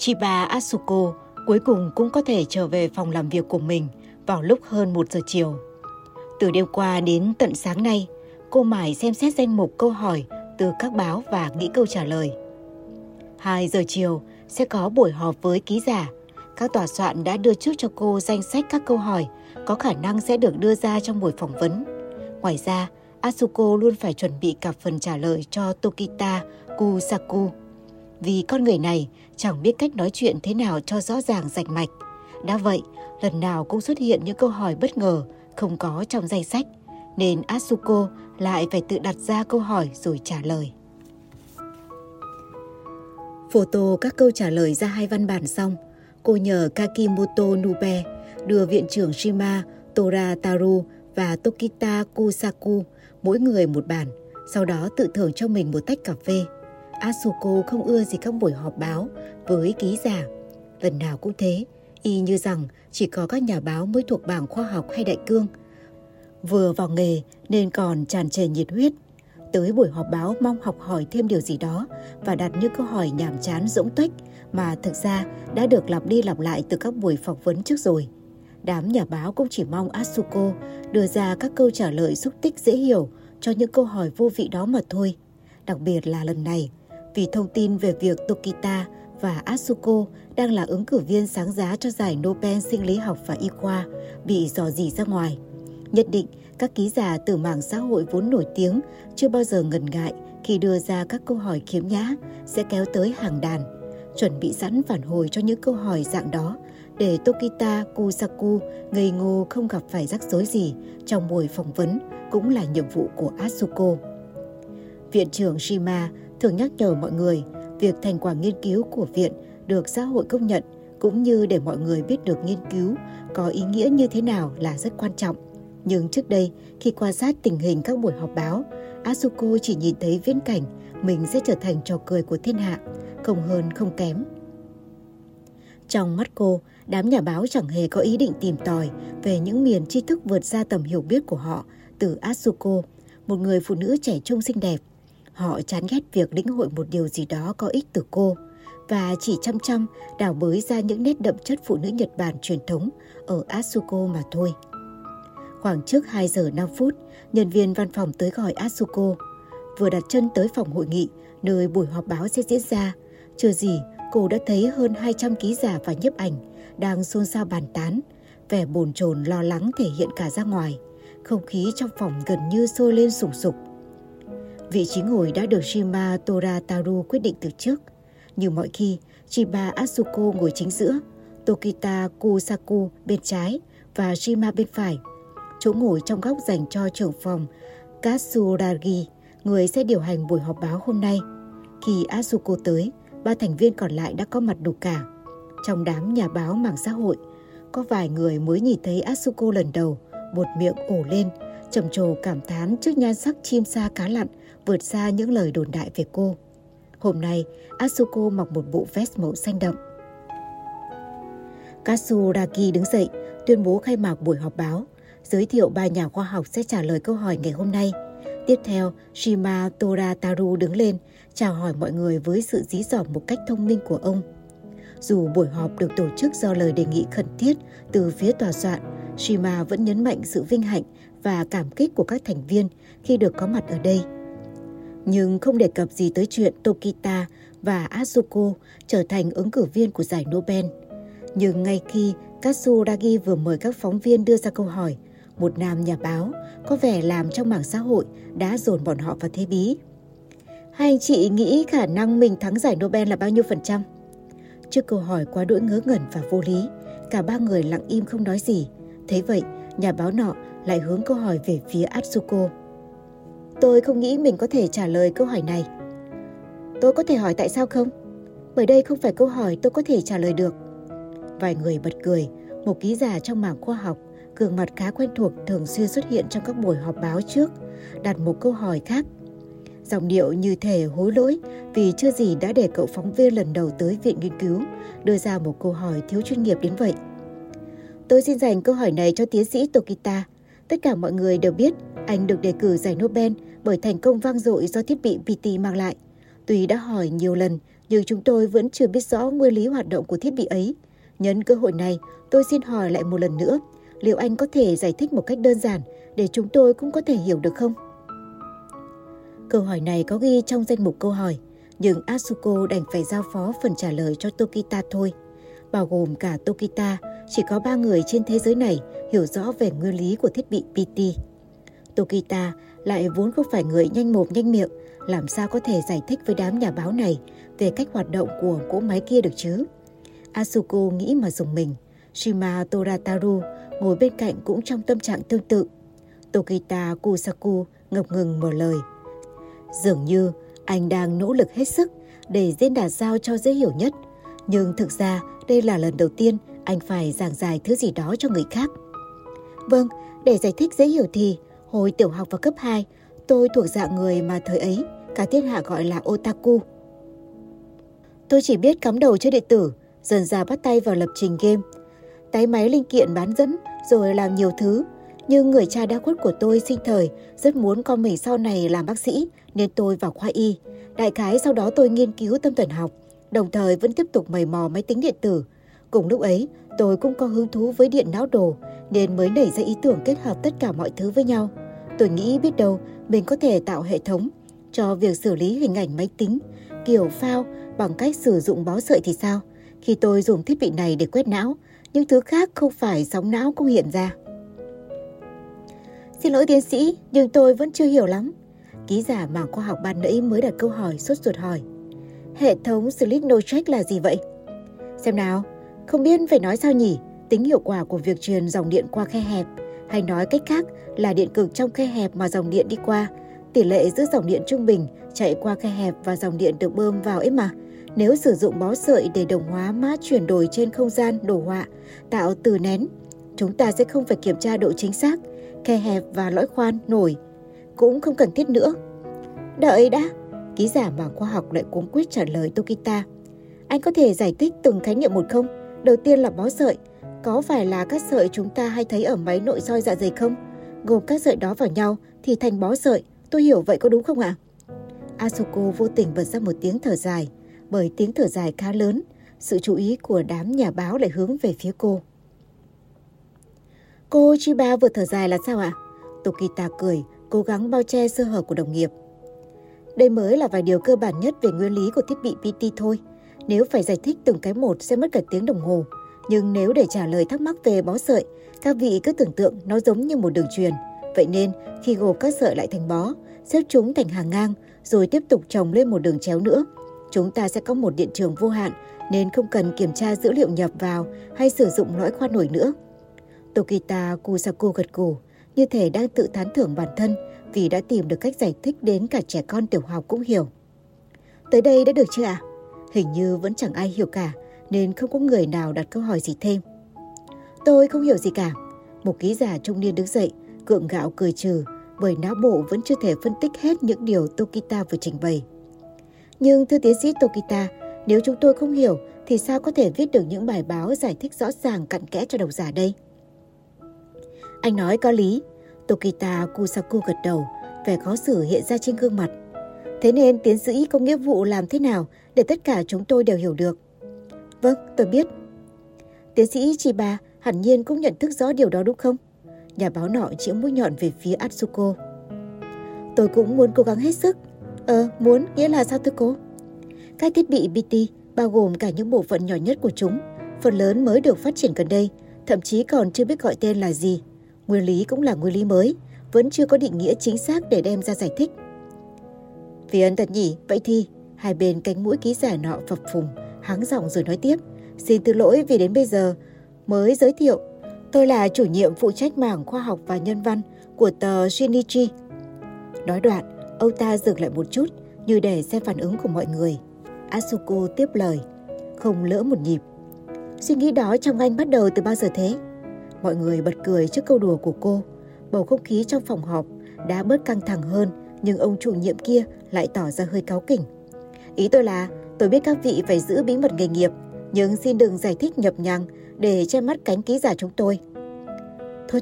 Chiba Atsuko cuối cùng cũng có thể trở về phòng làm việc của mình vào lúc hơn 1 giờ chiều. Từ đêm qua đến tận sáng nay, cô mải xem xét danh mục câu hỏi từ các báo và nghĩ câu trả lời. 2 giờ chiều sẽ có buổi họp với ký giả. Các tòa soạn đã đưa trước cho cô danh sách các câu hỏi có khả năng sẽ được đưa ra trong buổi phỏng vấn. Ngoài ra, Atsuko luôn phải chuẩn bị cả phần trả lời cho Tokita Kusaku. Vì con người này chẳng biết cách nói chuyện thế nào cho rõ ràng rạch mạch. Đã vậy, lần nào cũng xuất hiện những câu hỏi bất ngờ không có trong danh sách, nên Atsuko lại phải tự đặt ra câu hỏi rồi trả lời. Photo các câu trả lời ra hai văn bản xong, cô nhờ Kakimoto Nube đưa viện trưởng Shima Toratarō và Tokita Kusaku mỗi người một bản, sau đó tự thưởng cho mình một tách cà phê. Atsuko không ưa gì các buổi họp báo với ký giả. Lần nào cũng thế, y như rằng chỉ có các nhà báo mới thuộc bảng khoa học hay đại cương. Vừa vào nghề nên còn tràn trề nhiệt huyết. Tới buổi họp báo mong học hỏi thêm điều gì đó và đặt những câu hỏi nhàm chán rỗng tuếch mà thực ra đã được lặp đi lặp lại từ các buổi phỏng vấn trước rồi. Đám nhà báo cũng chỉ mong Atsuko đưa ra các câu trả lời xúc tích dễ hiểu cho những câu hỏi vô vị đó mà thôi. Đặc biệt là lần này, vì thông tin về việc Tokita và Atsuko đang là ứng cử viên sáng giá cho giải Nobel sinh lý học và y khoa bị rò rỉ ra ngoài. Nhất định, các ký giả từ mạng xã hội vốn nổi tiếng chưa bao giờ ngần ngại khi đưa ra các câu hỏi khiếm nhã sẽ kéo tới hàng đàn. Chuẩn bị sẵn phản hồi cho những câu hỏi dạng đó để Tokita Kusaku ngây ngô không gặp phải rắc rối gì trong buổi phỏng vấn cũng là nhiệm vụ của Atsuko. Viện trưởng Shima thường nhắc nhở mọi người việc thành quả nghiên cứu của viện được xã hội công nhận cũng như để mọi người biết được nghiên cứu có ý nghĩa như thế nào là rất quan trọng. Nhưng trước đây, khi quan sát tình hình các buổi họp báo, Atsuko chỉ nhìn thấy viễn cảnh mình sẽ trở thành trò cười của thiên hạ, không hơn không kém. Trong mắt cô, đám nhà báo chẳng hề có ý định tìm tòi về những miền tri thức vượt xa tầm hiểu biết của họ từ Atsuko, một người phụ nữ trẻ trung xinh đẹp. Họ chán ghét việc lĩnh hội một điều gì đó có ích từ cô và chỉ chăm chăm đào bới ra những nét đậm chất phụ nữ Nhật Bản truyền thống ở Atsuko mà thôi. Khoảng trước 2 giờ 5 phút, nhân viên văn phòng tới gọi Atsuko. Vừa đặt chân tới phòng hội nghị, nơi buổi họp báo sẽ diễn ra, chưa gì cô đã thấy hơn 200 ký giả và nhiếp ảnh đang xôn xao bàn tán. Vẻ bồn chồn lo lắng thể hiện cả ra ngoài. Không khí trong phòng gần như sôi lên sùng sục. Vị trí ngồi đã được Shima Toratarō quyết định từ trước. Như mọi khi, Chiba Atsuko ngồi chính giữa, Tokita Kusaku bên trái và Shima bên phải. Chỗ ngồi trong góc dành cho trưởng phòng Katsuragi, người sẽ điều hành buổi họp báo hôm nay. Khi Atsuko tới, 3 thành viên còn lại đã có mặt đủ cả. Trong đám nhà báo mạng xã hội, có vài người mới nhìn thấy Atsuko lần đầu, buột miệng ổ lên, trầm trồ cảm thán trước nhan sắc chim sa cá lặn vượt xa những lời đồn đại về cô. Hôm nay, Atsuko mặc một bộ vest màu xanh đậm. Katsuragi đứng dậy, tuyên bố khai mạc buổi họp báo. Giới thiệu 3 nhà khoa học sẽ trả lời câu hỏi ngày hôm nay. Tiếp theo, Shima Toratarō đứng lên, chào hỏi mọi người với sự dí dỏm một cách thông minh của ông. Dù buổi họp được tổ chức do lời đề nghị khẩn thiết từ phía tòa soạn, Shima vẫn nhấn mạnh sự vinh hạnh và cảm kích của các thành viên khi được có mặt ở đây. Nhưng không đề cập gì tới chuyện Tokita và Atsuko trở thành ứng cử viên của giải Nobel. Nhưng ngay khi Katsuragi vừa mời các phóng viên đưa ra câu hỏi, một nam nhà báo có vẻ làm trong mảng xã hội đã dồn bọn họ vào thế bí. Hai anh chị nghĩ khả năng mình thắng giải Nobel là bao nhiêu %? Trước câu hỏi quá đỗi ngớ ngẩn và vô lý, cả 3 người lặng im không nói gì. Thế vậy, nhà báo nọ lại hướng câu hỏi về phía Atsuko. Tôi không nghĩ mình có thể trả lời câu hỏi này. Tôi có thể hỏi tại sao không? Bởi đây không phải câu hỏi tôi có thể trả lời được. Vài người bật cười, một ký giả trong mảng khoa học, gương mặt khá quen thuộc thường xuyên xuất hiện trong các buổi họp báo trước, đặt một câu hỏi khác. Giọng điệu như thể hối lỗi vì chưa gì đã để cậu phóng viên lần đầu tới viện nghiên cứu đưa ra một câu hỏi thiếu chuyên nghiệp đến vậy. Tôi xin dành câu hỏi này cho tiến sĩ Tokita. Tất cả mọi người đều biết anh được đề cử giải Nobel bởi thành công vang dội do thiết bị PT mang lại. Tuy đã hỏi nhiều lần nhưng chúng tôi vẫn chưa biết rõ nguyên lý hoạt động của thiết bị ấy. Nhân cơ hội này, tôi xin hỏi lại một lần nữa, liệu anh có thể giải thích một cách đơn giản để chúng tôi cũng có thể hiểu được không? Câu hỏi này có ghi trong danh mục câu hỏi, nhưng Atsuko đành phải giao phó phần trả lời cho Tokita thôi. Bao gồm cả Tokita, chỉ có 3 người trên thế giới này hiểu rõ về nguyên lý của thiết bị PT. Tokita lại vốn không phải người nhanh mồm nhanh miệng, làm sao có thể giải thích với đám nhà báo này về cách hoạt động của cỗ máy kia được chứ? Atsuko nghĩ mà rùng mình. Shima Toratarō ngồi bên cạnh cũng trong tâm trạng tương tự. Tokita Kusaku ngập ngừng mở lời. Dường như anh đang nỗ lực hết sức để diễn đạt sao cho dễ hiểu nhất, nhưng thực ra đây là lần đầu tiên anh phải giảng giải thứ gì đó cho người khác. Vâng, để giải thích dễ hiểu thì hồi tiểu học và cấp 2, tôi thuộc dạng người mà thời ấy cả thiên hạ gọi là otaku. Tôi chỉ biết cắm đầu chơi điện tử, dần dà bắt tay vào lập trình game, tái máy linh kiện bán dẫn rồi làm nhiều thứ. Nhưng người cha đã khuất của tôi sinh thời rất muốn con mình sau này làm bác sĩ nên tôi vào khoa y. Đại khái sau đó tôi nghiên cứu tâm thần học, đồng thời vẫn tiếp tục mày mò máy tính điện tử. Cùng lúc ấy, tôi cũng có hứng thú với điện não đồ nên mới nảy ra ý tưởng kết hợp tất cả mọi thứ với nhau. Tôi nghĩ biết đâu mình có thể tạo hệ thống cho việc xử lý hình ảnh máy tính kiểu phao bằng cách sử dụng bó sợi thì sao? Khi tôi dùng thiết bị này để quét não, những thứ khác không phải sóng não cũng hiện ra. Xin lỗi tiến sĩ, nhưng tôi vẫn chưa hiểu lắm. Ký giả mảng khoa học ban nãy mới đặt câu hỏi sốt ruột hỏi. Hệ thống Slick-No-Check là gì vậy? Xem nào, không biết phải nói sao nhỉ? Tính hiệu quả của việc truyền dòng điện qua khe hẹp, hay nói cách khác là điện cực trong khe hẹp mà dòng điện đi qua. Tỷ lệ giữa dòng điện trung bình chạy qua khe hẹp và dòng điện được bơm vào ấy mà. Nếu sử dụng bó sợi để đồng hóa mã chuyển đổi trên không gian đồ họa, tạo từ nén, chúng ta sẽ không phải kiểm tra độ chính xác khe hẹp và lõi khoan nổi, cũng không cần thiết nữa. Đợi đã, ký giả mảng khoa học lại cuống quýt trả lời Tokita. Anh có thể giải thích từng khái niệm một không? Đầu tiên là bó sợi, có phải là các sợi chúng ta hay thấy ở máy nội soi dạ dày không? Gồm các sợi đó vào nhau thì thành bó sợi, tôi hiểu vậy có đúng không ạ? Atsuko vô tình bật ra một tiếng thở dài, bởi tiếng thở dài khá lớn, sự chú ý của đám nhà báo lại hướng về phía cô. Cô Chiba vừa thở dài là sao ạ? Tokita cười, cố gắng bao che sơ hở của đồng nghiệp. Đây mới là vài điều cơ bản nhất về nguyên lý của thiết bị PT thôi. Nếu phải giải thích từng cái một sẽ mất cả tiếng đồng hồ. Nhưng nếu để trả lời thắc mắc về bó sợi, các vị cứ tưởng tượng nó giống như một đường truyền. Vậy nên, khi gộp các sợi lại thành bó, xếp chúng thành hàng ngang, rồi tiếp tục chồng lên một đường chéo nữa. Chúng ta sẽ có một điện trường vô hạn, nên không cần kiểm tra dữ liệu nhập vào hay sử dụng lõi khoan nổi nữa. Tokita Kusaku gật gù, như thể đang tự tán thưởng bản thân vì đã tìm được cách giải thích đến cả trẻ con tiểu học cũng hiểu. Tới đây đã được chưa ạ? Hình như vẫn chẳng ai hiểu cả, nên không có người nào đặt câu hỏi gì thêm. Tôi không hiểu gì cả. Một ký giả trung niên đứng dậy, gượng gạo cười trừ, bởi não bộ vẫn chưa thể phân tích hết những điều Tokita vừa trình bày. Nhưng thưa tiến sĩ Tokita, nếu chúng tôi không hiểu thì sao có thể viết được những bài báo giải thích rõ ràng cặn kẽ cho độc giả đây? Anh nói có lý. Tokita Kusaku gật đầu, vẻ khó xử hiện ra trên gương mặt. Thế nên tiến sĩ có nghĩa vụ làm thế nào để tất cả chúng tôi đều hiểu được? Vâng, tôi biết. Tiến sĩ Chiba hẳn nhiên cũng nhận thức rõ điều đó đúng không? Nhà báo nọ chĩa mũi nhọn về phía Atsuko. Tôi cũng muốn cố gắng hết sức. Muốn nghĩa là sao thưa cô? Các thiết bị BT bao gồm cả những bộ phận nhỏ nhất của chúng, phần lớn mới được phát triển gần đây, thậm chí còn chưa biết gọi tên là gì. Nguyên lý cũng là nguyên lý mới, vẫn chưa có định nghĩa chính xác để đem ra giải thích. Phiền thật nhỉ, vậy thì hai bên cánh mũi ký giả nọ phập phùng, hắng giọng rồi nói tiếp. Xin thứ lỗi vì đến bây giờ mới giới thiệu. Tôi là chủ nhiệm phụ trách mảng khoa học và nhân văn của tờ Shinichi. Nói đoạn, ông ta dừng lại một chút như để xem phản ứng của mọi người. Atsuko tiếp lời, không lỡ một nhịp. Suy nghĩ đó trong anh bắt đầu từ bao giờ thế? Mọi người bật cười trước câu đùa của cô. Bầu không khí trong phòng họp đã bớt căng thẳng hơn, nhưng ông chủ nhiệm kia lại tỏ ra hơi cáu kỉnh. Ý tôi là, tôi biết các vị phải giữ bí mật nghề nghiệp, nhưng xin đừng giải thích nhập nhằng để che mắt cánh ký giả chúng tôi.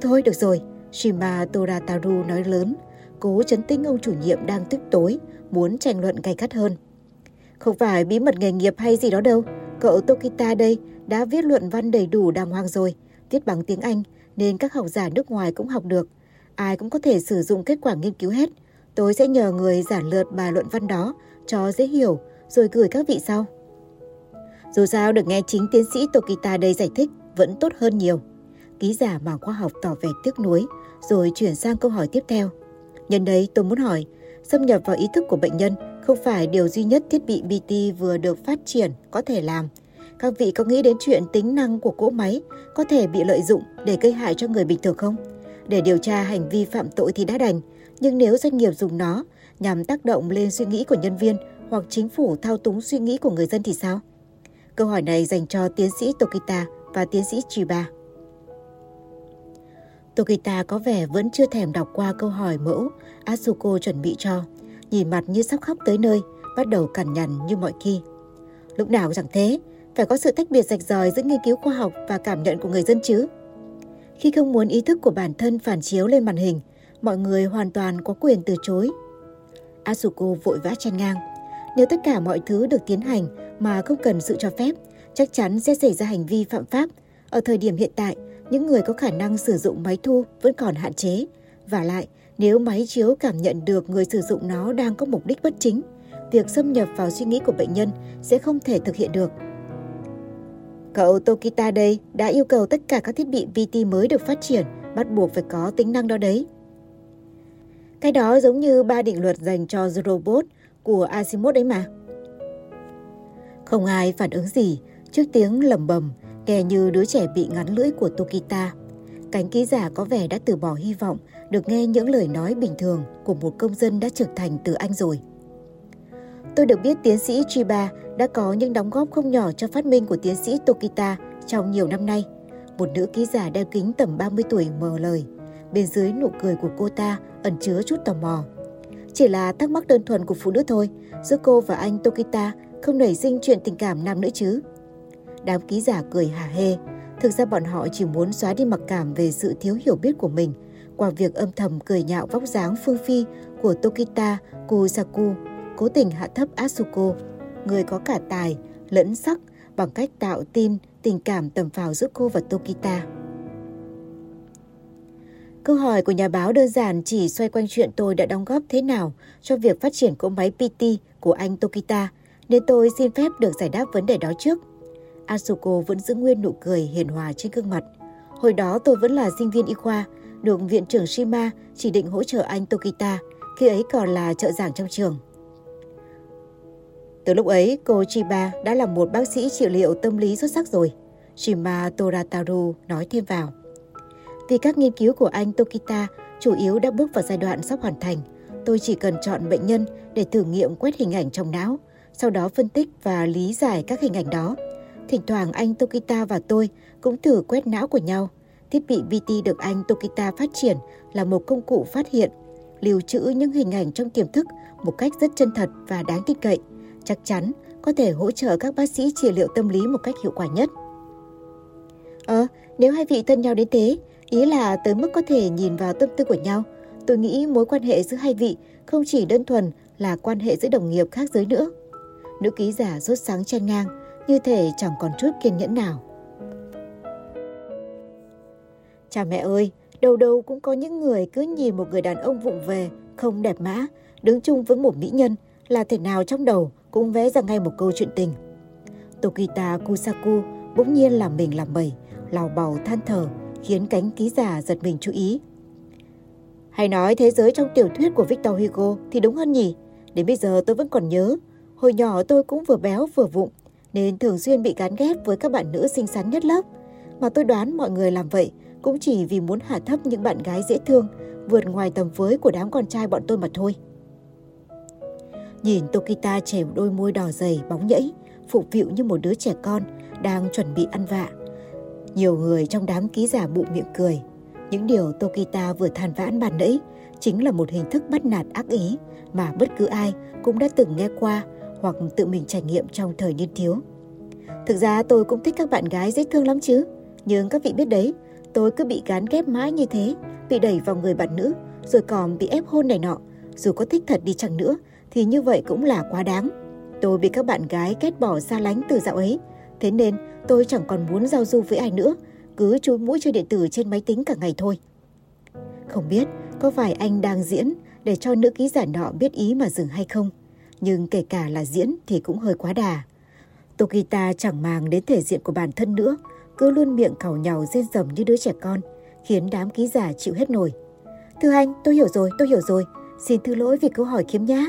Thôi, được rồi, Shima Toratarō nói lớn, cố trấn tĩnh ông chủ nhiệm đang tức tối, muốn tranh luận gay gắt hơn. Không phải bí mật nghề nghiệp hay gì đó đâu. Cậu Tokita đây đã viết luận văn đầy đủ đàng hoàng rồi, viết bằng tiếng Anh nên các học giả nước ngoài cũng học được. Ai cũng có thể sử dụng kết quả nghiên cứu hết. Tôi sẽ nhờ người giản lược bài luận văn đó cho dễ hiểu rồi gửi các vị sau. Dù sao được nghe chính tiến sĩ Tokita đây giải thích vẫn tốt hơn nhiều. Ký giả mà khoa học tỏ vẻ tiếc nuối rồi chuyển sang câu hỏi tiếp theo. Nhân đây tôi muốn hỏi, xâm nhập vào ý thức của bệnh nhân không phải điều duy nhất thiết bị BT vừa được phát triển có thể làm. Các vị có nghĩ đến chuyện tính năng của cỗ máy có thể bị lợi dụng để gây hại cho người bình thường không? Để điều tra hành vi phạm tội thì đã đành, nhưng nếu doanh nghiệp dùng nó nhằm tác động lên suy nghĩ của nhân viên hoặc chính phủ thao túng suy nghĩ của người dân thì sao? Câu hỏi này dành cho tiến sĩ Tokita và tiến sĩ Chiba. Tokita có vẻ vẫn chưa thèm đọc qua câu hỏi mẫu Atsuko chuẩn bị cho, nhìn mặt như sắp khóc tới nơi, bắt đầu cằn nhằn như mọi khi. Lúc nào chẳng thế, phải có sự tách biệt rạch ròi giữa nghiên cứu khoa học và cảm nhận của người dân chứ. Khi không muốn ý thức của bản thân phản chiếu lên màn hình, mọi người hoàn toàn có quyền từ chối. Atsuko vội vã chen ngang. Nếu tất cả mọi thứ được tiến hành mà không cần sự cho phép, chắc chắn sẽ xảy ra hành vi phạm pháp. Ở thời điểm hiện tại, những người có khả năng sử dụng máy thu vẫn còn hạn chế. Vả lại, nếu máy chiếu cảm nhận được người sử dụng nó đang có mục đích bất chính, việc xâm nhập vào suy nghĩ của bệnh nhân sẽ không thể thực hiện được. Cậu Tokita đây đã yêu cầu tất cả các thiết bị VT mới được phát triển bắt buộc phải có tính năng đó đấy. Cái đó giống như 3 định luật dành cho robot của Asimov đấy mà. Không ai phản ứng gì trước tiếng lẩm bẩm kẻ như đứa trẻ bị ngắn lưỡi của Tokita. Cánh ký giả có vẻ đã từ bỏ hy vọng được nghe những lời nói bình thường của một công dân đã trưởng thành từ Anh rồi. Tôi được biết tiến sĩ Chiba đã có những đóng góp không nhỏ cho phát minh của tiến sĩ Tokita trong nhiều năm nay. Một nữ ký giả đeo kính tầm 30 tuổi mở lời. Bên dưới nụ cười của cô ta ẩn chứa chút tò mò. Chỉ là thắc mắc đơn thuần của phụ nữ thôi, giữa cô và anh Tokita không nảy sinh chuyện tình cảm nam nữ chứ. Đám ký giả cười hả hê. Thực ra bọn họ chỉ muốn xóa đi mặc cảm về sự thiếu hiểu biết của mình qua việc âm thầm cười nhạo vóc dáng phương phi của Tokita Kusaku, cố tình hạ thấp Atsuko, người có cả tài lẫn sắc, bằng cách tạo tin tình cảm tầm phào giữa cô và Tokita. Câu hỏi của nhà báo đơn giản chỉ xoay quanh chuyện tôi đã đóng góp thế nào cho việc phát triển cỗ máy PT của anh Tokita, nên tôi xin phép được giải đáp vấn đề đó trước. Atsuko vẫn giữ nguyên nụ cười hiền hòa trên gương mặt. Hồi đó tôi vẫn là sinh viên y khoa, được viện trưởng Shima chỉ định hỗ trợ anh Tokita, khi ấy còn là trợ giảng trong trường. Từ lúc ấy, cô Chiba đã là một bác sĩ trị liệu tâm lý xuất sắc rồi. Shima Toratarō nói thêm vào. Vì các nghiên cứu của anh Tokita chủ yếu đã bước vào giai đoạn sắp hoàn thành, tôi chỉ cần chọn bệnh nhân để thử nghiệm quét hình ảnh trong não, sau đó phân tích và lý giải các hình ảnh đó. Thỉnh thoảng anh Tokita và tôi cũng thử quét não của nhau. Thiết bị VT được anh Tokita phát triển là một công cụ phát hiện, lưu trữ những hình ảnh trong tiềm thức một cách rất chân thật và đáng tin cậy. Chắc chắn có thể hỗ trợ các bác sĩ trị liệu tâm lý một cách hiệu quả nhất. Nếu hai vị thân nhau đến thế, ý là tới mức có thể nhìn vào tâm tư của nhau, tôi nghĩ mối quan hệ giữa hai vị không chỉ đơn thuần là quan hệ giữa đồng nghiệp khác giới nữa. Nữ ký giả sốt sáng chen ngang, như thể chẳng còn chút kiên nhẫn nào. Cha mẹ ơi, đâu đâu cũng có những người cứ nhìn một người đàn ông vụng về, không đẹp mã, đứng chung với một mỹ nhân là thể nào trong đầu cũng vẽ ra ngay một câu chuyện tình. Tokita Kusaku bỗng nhiên làm mình làm bẩy, lào bào than thở, khiến cánh ký giả giật mình chú ý. Hay nói thế giới trong tiểu thuyết của Victor Hugo thì đúng hơn nhỉ? Đến bây giờ tôi vẫn còn nhớ, hồi nhỏ tôi cũng vừa béo vừa vụng, nên thường xuyên bị gán ghép với các bạn nữ xinh xắn nhất lớp. Mà tôi đoán mọi người làm vậy cũng chỉ vì muốn hạ thấp những bạn gái dễ thương, vượt ngoài tầm với của đám con trai bọn tôi mà thôi. Nhìn Tokita trèo đôi môi đỏ dày bóng nhẫy, phụ phịu như một đứa trẻ con đang chuẩn bị ăn vạ. Nhiều người trong đám ký giả bụng miệng cười. Những điều Tokita vừa than vãn bàn nãy chính là một hình thức bắt nạt ác ý mà bất cứ ai cũng đã từng nghe qua hoặc tự mình trải nghiệm trong thời niên thiếu. Thực ra tôi cũng thích các bạn gái dễ thương lắm chứ. Nhưng các vị biết đấy, tôi cứ bị gán ghép mãi như thế, bị đẩy vào người bạn nữ, rồi còn bị ép hôn này nọ. Dù có thích thật đi chăng nữa thì như vậy cũng là quá đáng. Tôi bị các bạn gái ghét bỏ xa lánh từ dạo ấy, thế nên tôi chẳng còn muốn giao du với ai nữa, cứ chui mũi chơi điện tử trên máy tính cả ngày thôi. Không biết có phải anh đang diễn để cho nữ ký giả nọ biết ý mà dừng hay không, nhưng kể cả là diễn thì cũng hơi quá đà. Tokita chẳng màng đến thể diện của bản thân nữa, cứ luôn miệng càu nhàu rên rầm như đứa trẻ con, khiến đám ký giả chịu hết nổi. Thưa anh, tôi hiểu rồi, xin thứ lỗi vì câu hỏi khiếm nhã.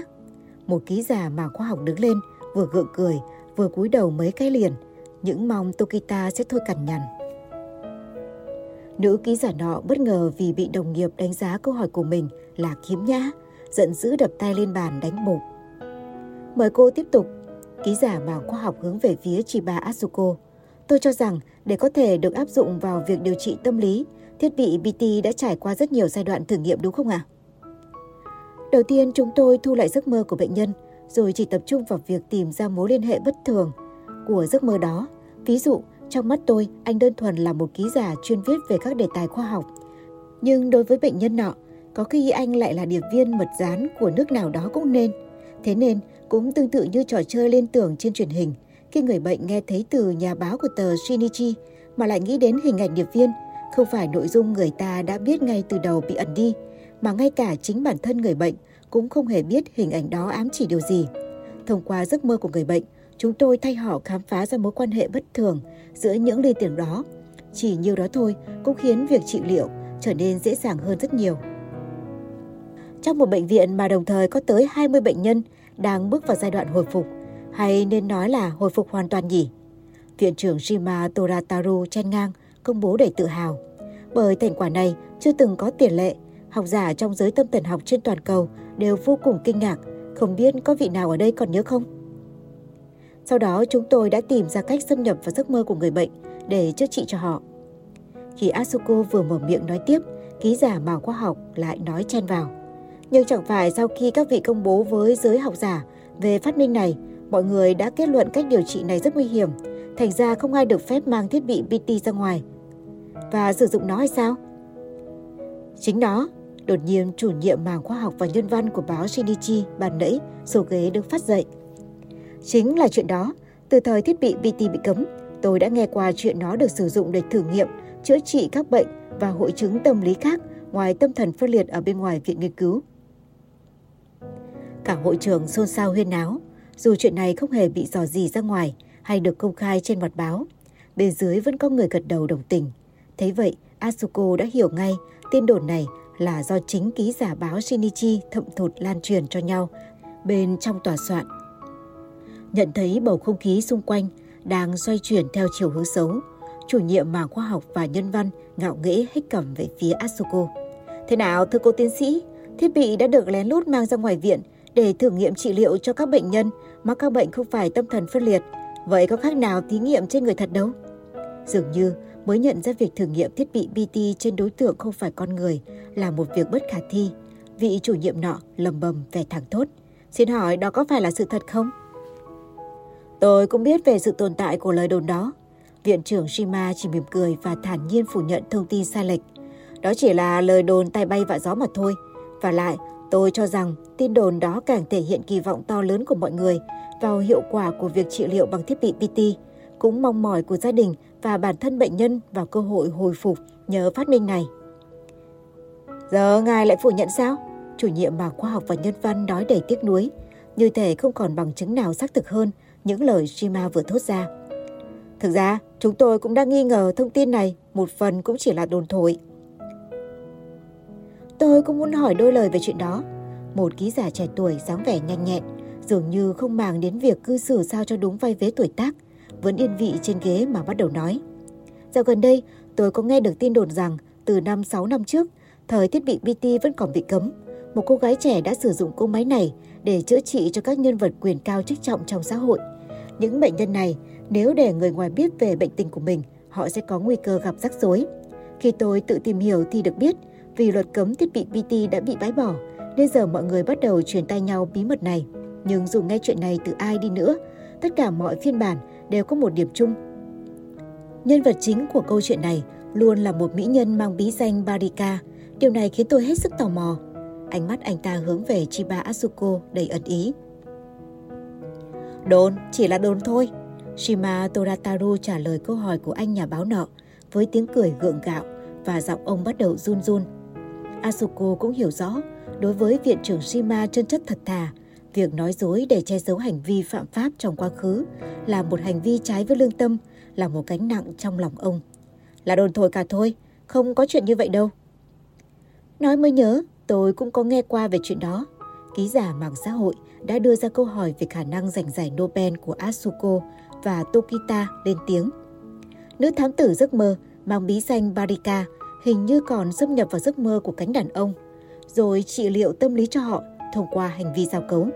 Một ký giả mà khoa học đứng lên, vừa gượng cười, vừa cúi đầu mấy cái liền, những mong Tokita sẽ thôi cằn nhằn. Nữ ký giả nọ bất ngờ vì bị đồng nghiệp đánh giá câu hỏi của mình là khiếm nhã, giận dữ đập tay lên bàn đánh bụp. Mời cô tiếp tục. Ký giả mà khoa học hướng về phía Chiba Atsuko. Tôi cho rằng để có thể được áp dụng vào việc điều trị tâm lý, thiết bị BT đã trải qua rất nhiều giai đoạn thử nghiệm đúng không ạ? Đầu tiên chúng tôi thu lại giấc mơ của bệnh nhân, rồi chỉ tập trung vào việc tìm ra mối liên hệ bất thường của giấc mơ đó. Ví dụ, trong mắt tôi, anh đơn thuần là một ký giả chuyên viết về các đề tài khoa học. Nhưng đối với bệnh nhân nọ, có khi anh lại là điệp viên mật gián của nước nào đó cũng nên. Thế nên, cũng tương tự như trò chơi liên tưởng trên truyền hình, khi người bệnh nghe thấy từ nhà báo của tờ Shinichi mà lại nghĩ đến hình ảnh điệp viên, không phải nội dung người ta đã biết ngay từ đầu bị ẩn đi, mà ngay cả chính bản thân người bệnh cũng không hề biết hình ảnh đó ám chỉ điều gì. Thông qua giấc mơ của người bệnh, chúng tôi thay họ khám phá ra mối quan hệ bất thường giữa những liên tưởng đó. Chỉ nhiều đó thôi cũng khiến việc trị liệu trở nên dễ dàng hơn rất nhiều. Trong một bệnh viện mà đồng thời có tới 20 bệnh nhân đang bước vào giai đoạn hồi phục, hay nên nói là hồi phục hoàn toàn nhỉ? Viện trưởng Shima Toratarō chen ngang, công bố đầy tự hào. Bởi thành quả này chưa từng có tiền lệ, học giả trong giới tâm thần học trên toàn cầu đều vô cùng kinh ngạc, không biết có vị nào ở đây còn nhớ không? Sau đó chúng tôi đã tìm ra cách xâm nhập vào giấc mơ của người bệnh để chữa trị cho họ. Khi Atsuko vừa mở miệng nói tiếp, ký giả mà khoa học lại nói chen vào. Nhưng chẳng phải sau khi các vị công bố với giới học giả về phát minh này, mọi người đã kết luận cách điều trị này rất nguy hiểm, thành ra không ai được phép mang thiết bị PT ra ngoài và sử dụng nó hay sao? Chính nó. Đột nhiên chủ nhiệm mảng khoa học và nhân văn của báo Shinichi bàn nãy xô ghế đứng phát dậy. Chính là chuyện đó. Từ thời thiết bị PT bị cấm, tôi đã nghe qua chuyện nó được sử dụng để thử nghiệm chữa trị các bệnh và hội chứng tâm lý khác ngoài tâm thần phân liệt ở bên ngoài viện nghiên cứu. Cả hội trường xôn xao huyên náo, dù chuyện này không hề bị rò rỉ ra ngoài hay được công khai trên mặt báo. Bên dưới vẫn có người gật đầu đồng tình. Thế vậy, Atsuko đã hiểu ngay tin đồn này là do chính ký giả báo Shinichi thậm thụt lan truyền cho nhau bên trong tòa soạn. Nhận thấy bầu không khí xung quanh đang xoay chuyển theo chiều hướng xấu, chủ nhiệm mảng khoa học và nhân văn ngạo nghễ hếch cầm về phía Atsuko. Thế nào thưa cô tiến sĩ, thiết bị đã được lén lút mang ra ngoài viện để thử nghiệm trị liệu cho các bệnh nhân mắc các bệnh không phải tâm thần phân liệt. Vậy có khác nào thí nghiệm trên người thật đâu? Dường như mới nhận ra việc thử nghiệm thiết bị BT trên đối tượng không phải con người là một việc bất khả thi. Vị chủ nhiệm nọ lầm bầm vẻ thẳng thốt. Xin hỏi đó có phải là sự thật không? Tôi cũng biết về sự tồn tại của lời đồn đó. Viện trưởng Shima chỉ mỉm cười và thản nhiên phủ nhận thông tin sai lệch. Đó chỉ là lời đồn tai bay vạ gió mà thôi. Và lại, tôi cho rằng tin đồn đó càng thể hiện kỳ vọng to lớn của mọi người vào hiệu quả của việc trị liệu bằng thiết bị PT, cũng mong mỏi của gia đình và bản thân bệnh nhân vào cơ hội hồi phục nhờ phát minh này. Giờ ngài lại phủ nhận sao? Chủ nhiệm mảng khoa học và nhân văn nói đầy tiếc nuối, như thể không còn bằng chứng nào xác thực hơn những lời Shima vừa thốt ra. Thực ra, chúng tôi cũng đang nghi ngờ thông tin này một phần cũng chỉ là đồn thổi. Tôi cũng muốn hỏi đôi lời về chuyện đó. Một ký giả trẻ tuổi dáng vẻ nhanh nhẹn, dường như không màng đến việc cư xử sao cho đúng vai vế tuổi tác, vẫn yên vị trên ghế mà bắt đầu nói. Dạo gần đây, tôi có nghe được tin đồn rằng từ 5-6 năm trước, thời thiết bị PT vẫn còn bị cấm, một cô gái trẻ đã sử dụng cỗ máy này để chữa trị cho các nhân vật quyền cao chức trọng trong xã hội. Những bệnh nhân này, nếu để người ngoài biết về bệnh tình của mình, họ sẽ có nguy cơ gặp rắc rối. Khi tôi tự tìm hiểu thì được biết, vì luật cấm thiết bị PT đã bị bãi bỏ, nên giờ mọi người bắt đầu truyền tai nhau bí mật này. Nhưng dù nghe chuyện này từ ai đi nữa, tất cả mọi phiên bản đều có một điểm chung. Nhân vật chính của câu chuyện này luôn là một mỹ nhân mang bí danh Barika. Điều này khiến tôi hết sức tò mò. Ánh mắt anh ta hướng về Chiba Atsuko đầy ẩn ý. Đồn, chỉ là đồn thôi. Shima Toratarō trả lời câu hỏi của anh nhà báo nọ với tiếng cười gượng gạo và giọng ông bắt đầu run run. Atsuko cũng hiểu rõ, đối với viện trưởng Shima chân chất thật thà, việc nói dối để che giấu hành vi phạm pháp trong quá khứ là một hành vi trái với lương tâm, là một gánh nặng trong lòng ông. Là đồn thổi cả thôi, không có chuyện như vậy đâu. Nói mới nhớ, tôi cũng có nghe qua về chuyện đó. Ký giả mạng xã hội đã đưa ra câu hỏi về khả năng giành giải Nobel của Atsuko và Tokita lên tiếng. Nữ thám tử giấc mơ mang bí danh Barika hình như còn xâm nhập vào giấc mơ của cánh đàn ông, rồi trị liệu tâm lý cho họ thông qua hành vi giao cấu.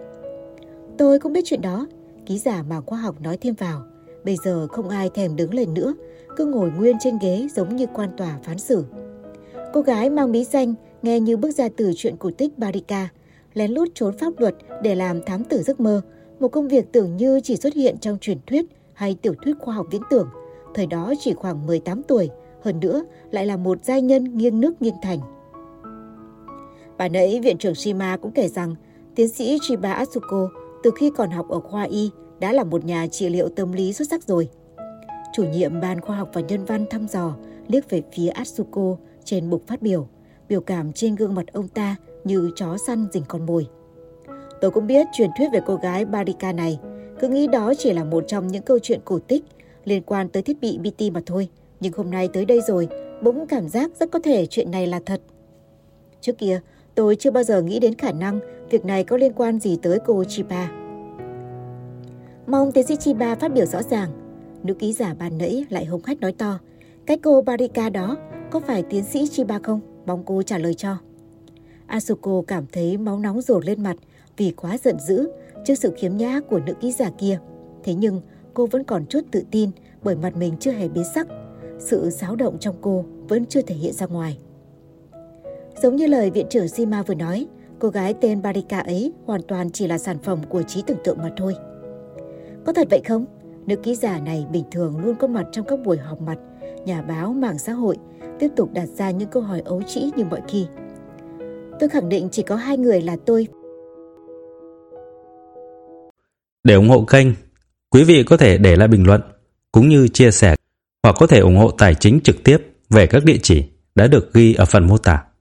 Tôi cũng biết chuyện đó, ký giả mạng khoa học nói thêm vào. Bây giờ không ai thèm đứng lên nữa, cứ ngồi nguyên trên ghế giống như quan tòa phán xử. Cô gái mang bí danh nghe như bước ra từ chuyện cổ tích Barika, lén lút trốn pháp luật để làm thám tử giấc mơ, một công việc tưởng như chỉ xuất hiện trong truyền thuyết hay tiểu thuyết khoa học viễn tưởng. Thời đó chỉ khoảng 18 tuổi, hơn nữa lại là một giai nhân nghiêng nước nghiêng thành. Bà nãy viện trưởng Shima cũng kể rằng, tiến sĩ Chiba Atsuko từ khi còn học ở khoa Y đã là một nhà trị liệu tâm lý xuất sắc rồi. Chủ nhiệm ban khoa học và nhân văn thăm dò liếc về phía Atsuko trên bục phát biểu, biểu cảm trên gương mặt ông ta như chó săn rình con mồi. Tôi cũng biết truyền thuyết về cô gái Barika này, cứ nghĩ đó chỉ là một trong những câu chuyện cổ tích liên quan tới thiết bị BT mà thôi, nhưng hôm nay tới đây rồi, bỗng cảm giác rất có thể chuyện này là thật. Trước kia, tôi chưa bao giờ nghĩ đến khả năng việc này có liên quan gì tới cô Chiba. Mong tiến sĩ Chiba phát biểu rõ ràng. Nữ ký giả ban nãy lại hống hách nói to. Cái cô Barika đó có phải tiến sĩ Chiba không? Mong cô trả lời cho. Atsuko cảm thấy máu nóng dồn lên mặt vì quá giận dữ trước sự khiếm nhã của nữ ký giả kia. Thế nhưng cô vẫn còn chút tự tin bởi mặt mình chưa hề biến sắc. Sự xáo động trong cô vẫn chưa thể hiện ra ngoài. Giống như lời viện trưởng Shima vừa nói, cô gái tên Barika ấy hoàn toàn chỉ là sản phẩm của trí tưởng tượng mà thôi. Có thật vậy không? Nữ ký giả này bình thường luôn có mặt trong các buổi họp mặt, nhà báo, mạng xã hội, tiếp tục đặt ra những câu hỏi ấu trĩ như mọi khi. Tôi khẳng định chỉ có 2 người là tôi. Để ủng hộ kênh, quý vị có thể để lại bình luận, cũng như chia sẻ, hoặc có thể ủng hộ tài chính trực tiếp về các địa chỉ đã được ghi ở phần mô tả.